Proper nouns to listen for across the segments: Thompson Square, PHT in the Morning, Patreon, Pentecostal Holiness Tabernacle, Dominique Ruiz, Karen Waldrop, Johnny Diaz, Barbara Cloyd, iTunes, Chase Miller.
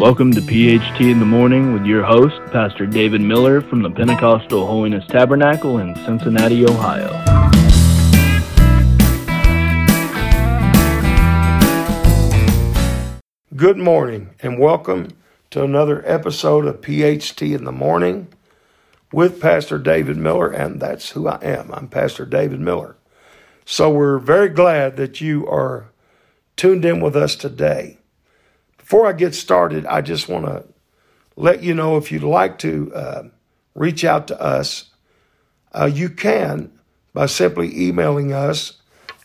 Welcome to PHT in the Morning with your host, Pastor David Miller from the Pentecostal Holiness Tabernacle in Cincinnati, Ohio. Good morning and welcome to another episode of PHT in the Morning with Pastor David Miller, and that's who I am. I'm Pastor David Miller. So we're very glad that you are tuned in with us today. Before I get started, I just want to let you know if you'd like to reach out to us, you can by simply emailing us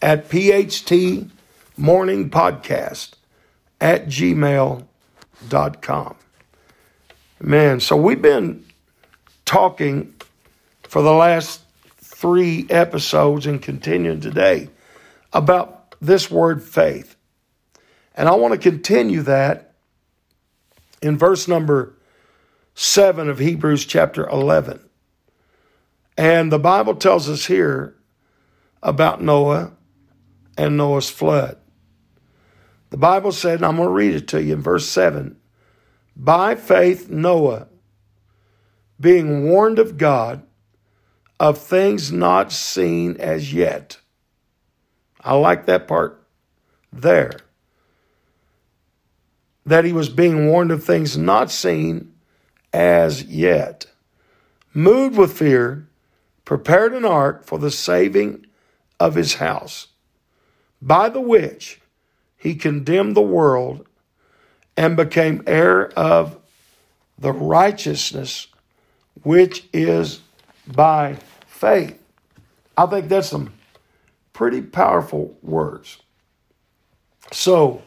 at phtmorningpodcast@gmail.com. Man, so we've been talking for the last three episodes and continuing today about this word faith. And I want to continue that in verse number 7 of Hebrews chapter 11. And the Bible tells us here about Noah and Noah's flood. The Bible said, and I'm going to read it to you in verse 7, by faith Noah, being warned of God of things not seen as yet. I like that part there. That he was being warned of things not seen as yet. Moved with fear, prepared an ark for the saving of his house, by the which he condemned the world and became heir of the righteousness which is by faith. I think that's some pretty powerful words. So,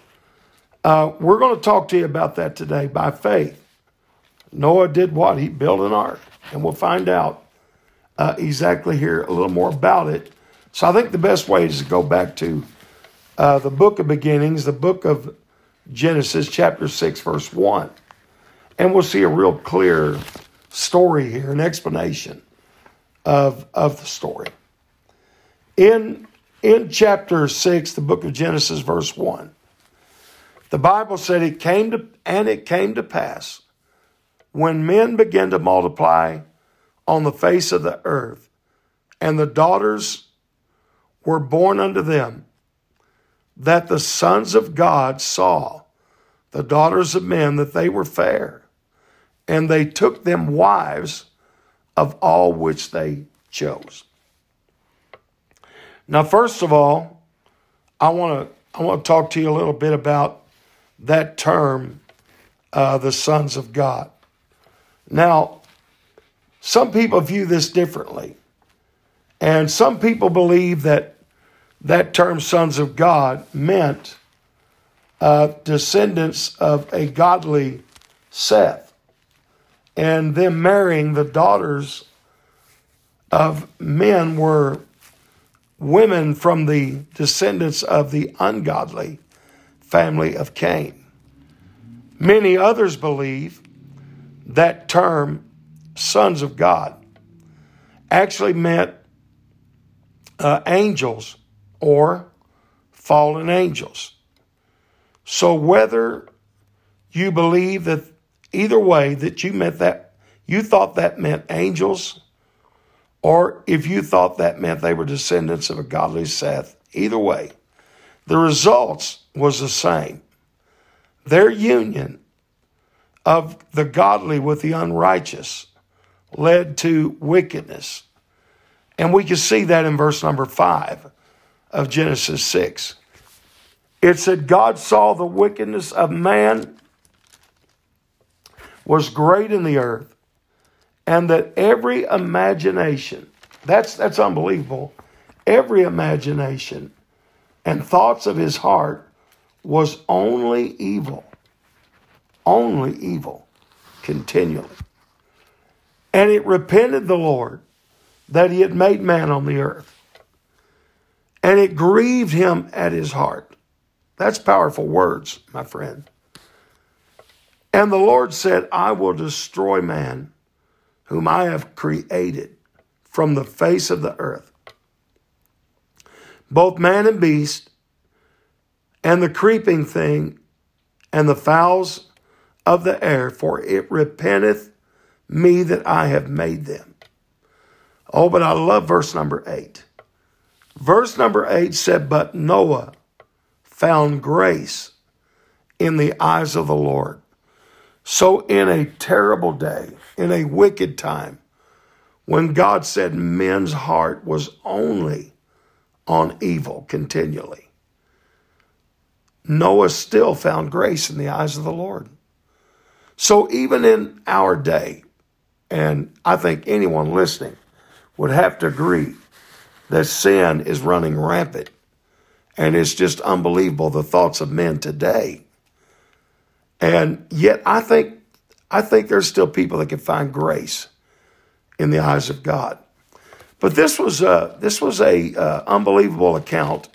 we're going to talk to you about that today. By faith, Noah did what? He built an ark. And we'll find out exactly here a little more about it. So I think the best way is to go back to the book of beginnings, the book of Genesis, chapter 6, verse 1. And we'll see a real clear story here, an explanation of the story. In chapter 6, the book of Genesis, verse 1, the Bible said it came to pass when men began to multiply on the face of the earth, and the daughters were born unto them, that the sons of God saw the daughters of men that they were fair, and they took them wives of all which they chose. Now, first of all, I want to talk to you a little bit about that term, the sons of God. Now, some people view this differently. And some people believe that that term sons of God meant descendants of a godly Seth, and them marrying the daughters of men were women from the descendants of the ungodly family of Cain. Many others believe that term, sons of God, actually meant angels or fallen angels. So whether you believe that either way that you meant that, you thought that meant angels, or if you thought that meant they were descendants of a godly Seth, either way, the results was the same. Their union of the godly with the unrighteous led to wickedness. And we can see that in verse number 5 of Genesis 6. It said, God saw the wickedness of man was great in the earth, and that every imagination, that's unbelievable, every imagination and thoughts of his heart was only evil, continually. And it repented the Lord that he had made man on the earth. And it grieved him at his heart. That's powerful words, my friend. And the Lord said, I will destroy man whom I have created from the face of the earth, both man and beast, and the creeping thing, and the fowls of the air, for it repenteth me that I have made them. Oh, but I love verse number 8. Verse number 8 said, but Noah found grace in the eyes of the Lord. So in a terrible day, in a wicked time, when God said men's heart was only on evil continually, Noah still found grace in the eyes of the Lord. So even in our day, and I think anyone listening would have to agree that sin is running rampant, and it's just unbelievable the thoughts of men today. And yet I think there's still people that can find grace in the eyes of God. But this was a unbelievable account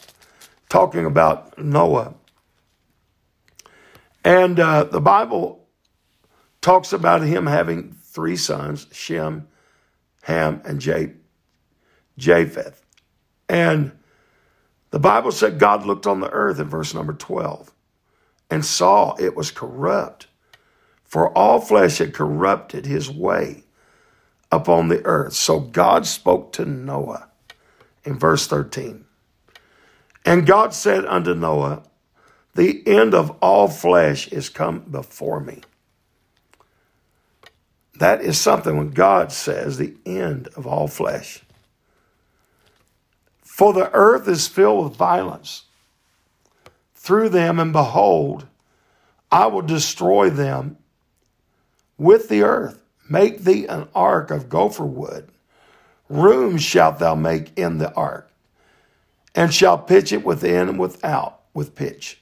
talking about Noah. And the Bible talks about him having 3 sons, Shem, Ham, and Japheth. And the Bible said God looked on the earth in verse number 12 and saw it was corrupt, for all flesh had corrupted his way upon the earth. So God spoke to Noah in verse 13. And God said unto Noah, the end of all flesh is come before me. That is something when God says the end of all flesh. For the earth is filled with violence through them, and behold, I will destroy them with the earth. Make thee an ark of gopher wood. Room shalt thou make in the ark, and shalt pitch it within and without with pitch.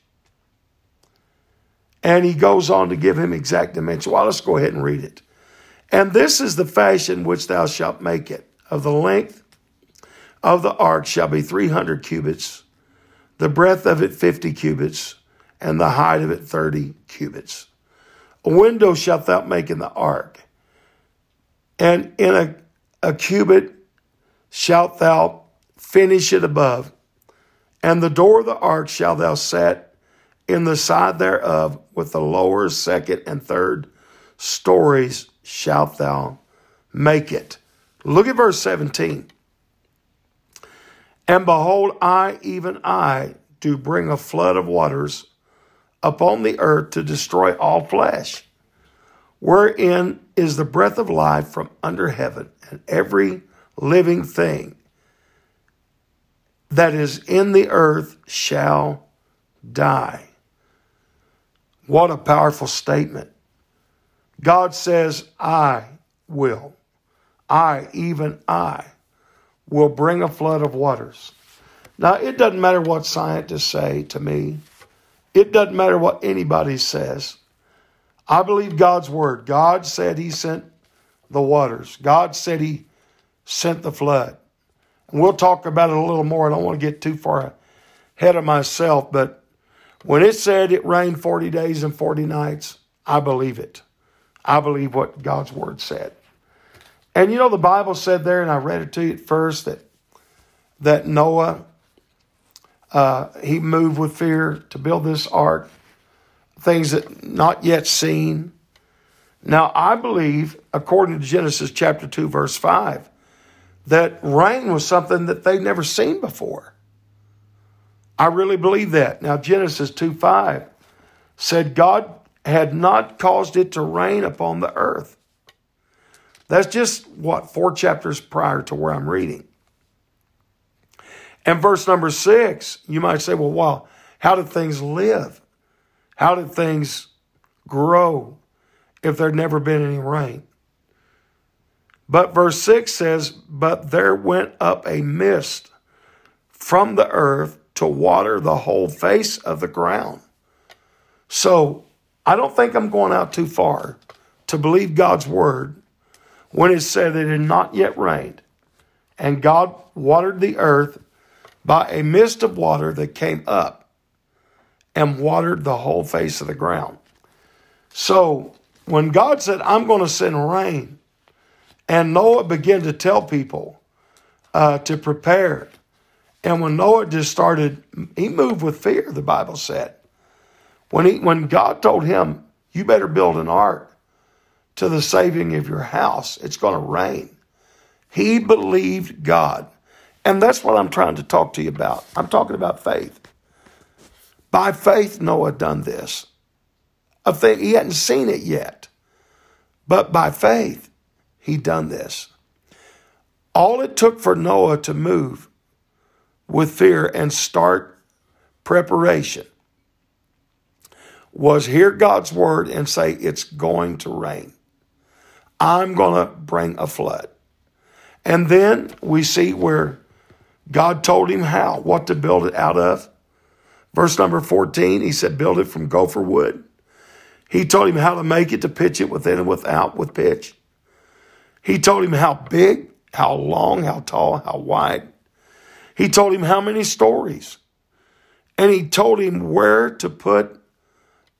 And he goes on to give him exact dimensions. Well, let's go ahead and read it. And this is the fashion which thou shalt make it. Of the length of the ark shall be 300 cubits, the breadth of it 50 cubits, and the height of it 30 cubits. A window shalt thou make in the ark, and in a cubit shalt thou finish it above. And the door of the ark shalt thou set in the side thereof, with the lower, second, and third stories shalt thou make it. Look at verse 17. And behold, I, even I, do bring a flood of waters upon the earth to destroy all flesh, wherein is the breath of life from under heaven, and every living thing that is in the earth shall die. What a powerful statement. God says, I, even I, will bring a flood of waters. Now, it doesn't matter what scientists say to me. It doesn't matter what anybody says. I believe God's word. God said he sent the waters. God said he sent the flood. And we'll talk about it a little more. I don't want to get too far ahead of myself, but when it said it rained 40 days and 40 nights, I believe it. I believe what God's word said. And you know, the Bible said there, and I read it to you at first, that Noah, he moved with fear to build this ark, things that not yet seen. Now, I believe, according to Genesis chapter 2, verse 5, that rain was something that they'd never seen before. I really believe that. Now, Genesis 2:5 said God had not caused it to rain upon the earth. That's just, 4 chapters prior to where I'm reading. And verse number 6, you might say, well, wow, how did things live? How did things grow if there'd never been any rain? But verse 6 says, but there went up a mist from the earth to water the whole face of the ground. So I don't think I'm going out too far to believe God's word when it said it had not yet rained, and God watered the earth by a mist of water that came up and watered the whole face of the ground. So when God said, I'm going to send rain, and Noah began to tell people to prepare, and when Noah just started, he moved with fear, the Bible said. When God told him, You better build an ark to the saving of your house. It's going to rain. He believed God. And that's what I'm trying to talk to you about. I'm talking about faith. By faith, Noah done this. A thing, he hadn't seen it yet. But by faith, he done this. All it took for Noah to move with fear and start preparation was hear God's word and say, it's going to rain. I'm going to bring a flood. And then we see where God told him how, what to build it out of. Verse number 14, he said, build it from gopher wood. He told him how to make it, to pitch it within and without with pitch. He told him how big, how long, how tall, how wide. He told him how many stories. And he told him where to put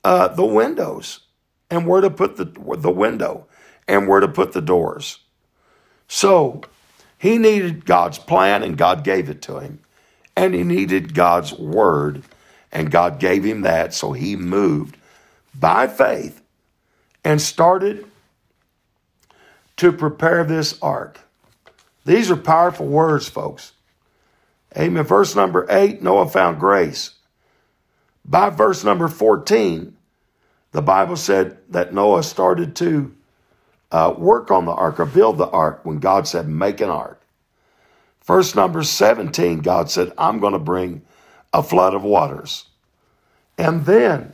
the windows and where to put the window and where to put the doors. So he needed God's plan, and God gave it to him. And he needed God's word, and God gave him that. So he moved by faith and started to prepare this ark. These are powerful words, folks. Amen. Verse number 8, Noah found grace. By verse number 14, the Bible said that Noah started to work on the ark or build the ark when God said, make an ark. Verse number 17, God said, I'm going to bring a flood of waters. And then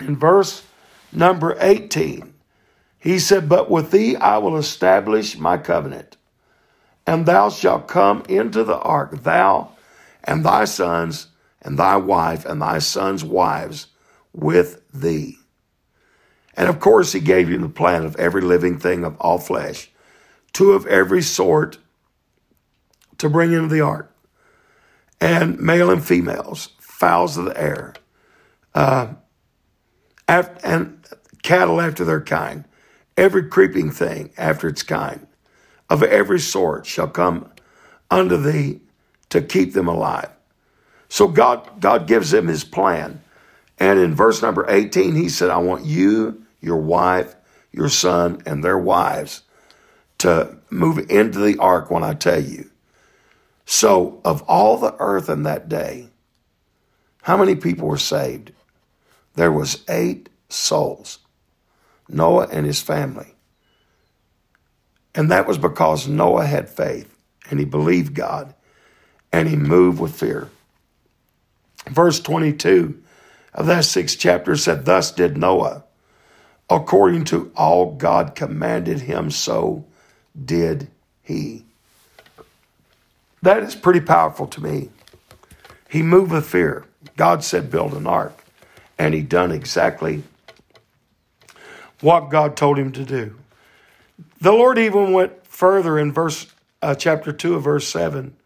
in verse number 18, he said, but with thee I will establish my covenant, and thou shalt come into the ark, thou and thy sons and thy wife and thy sons' wives with thee. And of course, he gave him the plan of every living thing of all flesh, two of every sort, to bring into the ark, and male and females, fowls of the air, and cattle after their kind, every creeping thing after its kind, of every sort shall come unto thee to keep them alive. So God gives him his plan. And in verse number 18, he said, I want you, your wife, your son, and their wives to move into the ark when I tell you. So of all the earth in that day, how many people were saved? There was 8 souls, Noah and his family. And that was because Noah had faith, and he believed God, and he moved with fear. Verse 22 of that 6th chapter said, thus did Noah, according to all God commanded him, so did he. That is pretty powerful to me. He moved with fear. God said, build an ark. And he done exactly what God told him to do. The Lord even went further in chapter 2 of verse 7.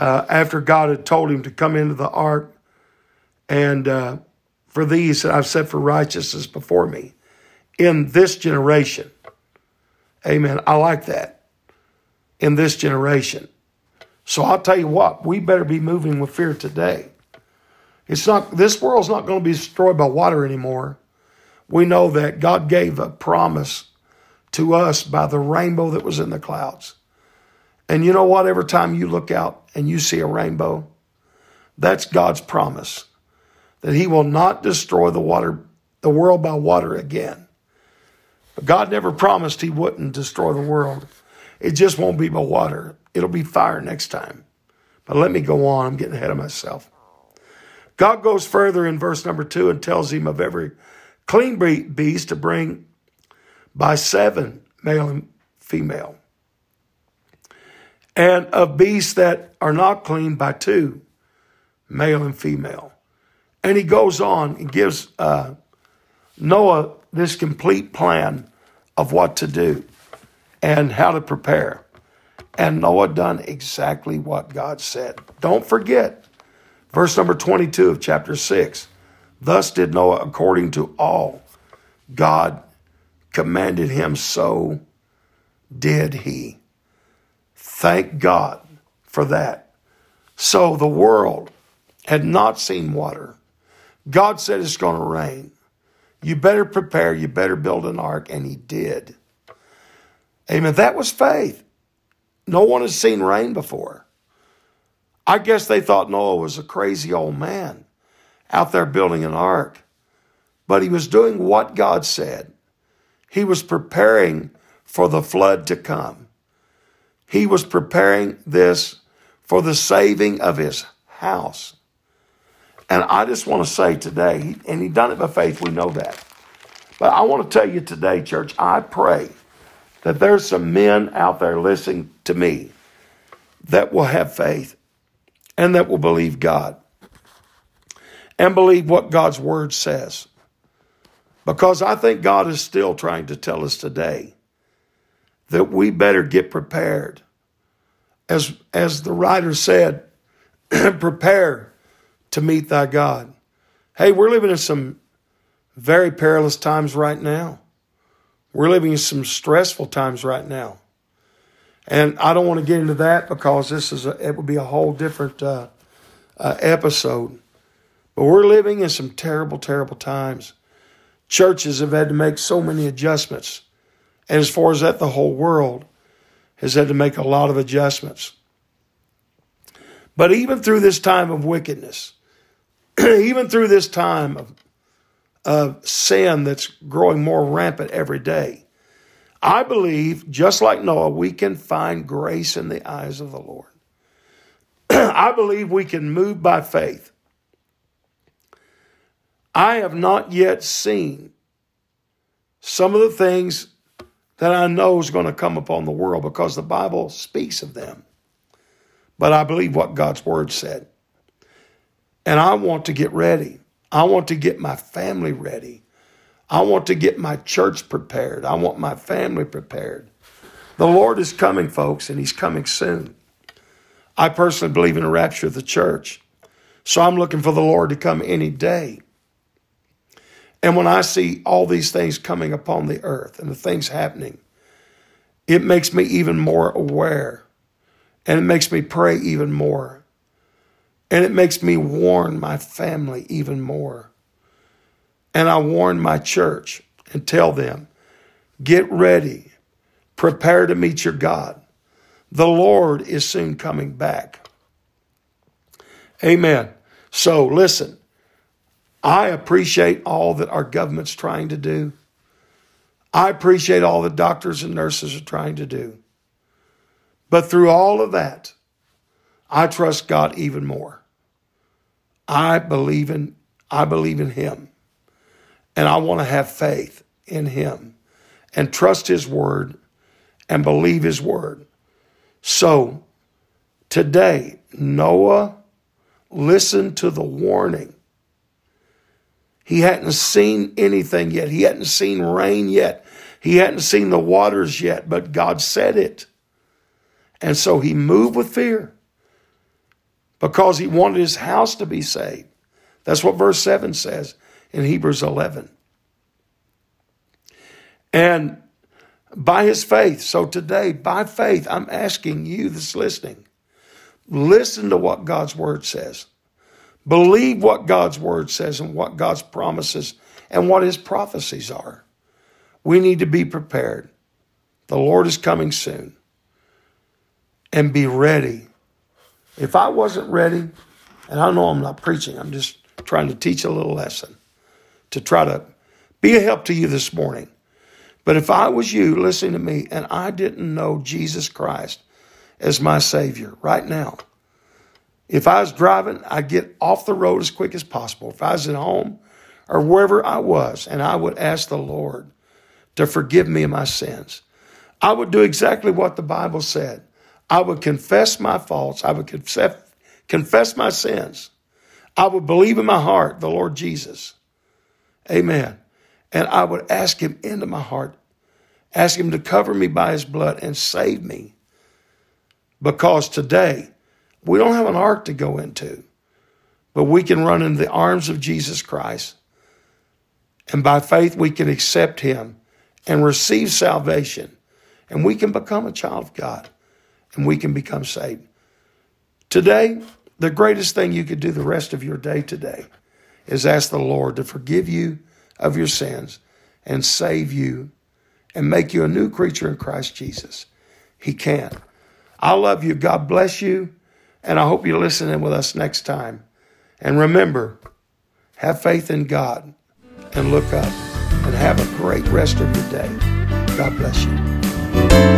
After God had told him to come into the ark, and for thee, he said, I've set for righteousness before me in this generation. Amen. I like that. In this generation. So I'll tell you what, we better be moving with fear today. This world's not going to be destroyed by water anymore. We know that God gave a promise to us by the rainbow that was in the clouds. And you know what? Every time you look out and you see a rainbow, that's God's promise that he will not destroy the world by water again. But God never promised he wouldn't destroy the world. It just won't be by water. It'll be fire next time. But let me go on. I'm getting ahead of myself. God goes further in verse number 2 and tells him of every clean beast to bring by 7, male and female, and of beasts that are not clean by 2, male and female. And he goes on and gives Noah this complete plan of what to do and how to prepare. And Noah done exactly what God said. Don't forget, verse number 22 of chapter 6, thus did Noah according to all God commanded him, so did he. Thank God for that. So the world had not seen water. God said it's going to rain. You better prepare. You better build an ark. And he did. Amen. That was faith. No one has seen rain before. I guess they thought Noah was a crazy old man out there building an ark. But he was doing what God said. He was preparing for the flood to come. He was preparing this for the saving of his house. And I just want to say today, and he done it by faith, we know that. But I want to tell you today, church, I pray that there's some men out there listening to me that will have faith and that will believe God and believe what God's word says. Because I think God is still trying to tell us today that we better get prepared. As the writer said, prepare to meet thy God. Hey, we're living in some very perilous times right now. We're living in some stressful times right now. And I don't want to get into that because this is it would be a whole different episode. But we're living in some terrible, terrible times. Churches have had to make so many adjustments. And as far as that, the whole world has had to make a lot of adjustments. But even through this time of wickedness, even through this time of sin that's growing more rampant every day, I believe, just like Noah, we can find grace in the eyes of the Lord. I believe we can move by faith. I have not yet seen some of the things that I know is going to come upon the world because the Bible speaks of them. But I believe what God's word said. And I want to get ready. I want to get my family ready. I want to get my church prepared. I want my family prepared. The Lord is coming, folks, and he's coming soon. I personally believe in a rapture of the church. So I'm looking for the Lord to come any day. And when I see all these things coming upon the earth and the things happening, it makes me even more aware. And it makes me pray even more. And it makes me warn my family even more. And I warn my church and tell them, get ready. Prepare to meet your God. The Lord is soon coming back. Amen. So listen, I appreciate all that our government's trying to do. I appreciate all that doctors and nurses are trying to do. But through all of that, I trust God even more. I believe in him. And I want to have faith in him and trust his word and believe his word. So today, Noah listened to the warning. He hadn't seen anything yet. He hadn't seen rain yet. He hadn't seen the waters yet, but God said it. And so he moved with fear because he wanted his house to be saved. That's what verse 7 says in Hebrews 11. And by his faith, so today, by faith, I'm asking you that's listening, listen to what God's word says. Believe what God's word says and what God's promises and what his prophecies are. We need to be prepared. The Lord is coming soon. And be ready. If I wasn't ready, and I know I'm not preaching, I'm just trying to teach a little lesson to try to be a help to you this morning. But if I was you listening to me and I didn't know Jesus Christ as my Savior right now, if I was driving, I'd get off the road as quick as possible. If I was at home or wherever I was, and I would ask the Lord to forgive me of my sins, I would do exactly what the Bible said. I would confess my faults. I would confess my sins. I would believe in my heart, the Lord Jesus. Amen. And I would ask him into my heart, ask him to cover me by his blood and save me. Because today, we don't have an ark to go into, but we can run into the arms of Jesus Christ. And by faith, we can accept him and receive salvation. And we can become a child of God. And we can become saved. Today, the greatest thing you could do the rest of your day today is ask the Lord to forgive you of your sins and save you and make you a new creature in Christ Jesus. He can. I love you. God bless you. And I hope you're listening with us next time. And remember, have faith in God and look up and have a great rest of your day. God bless you.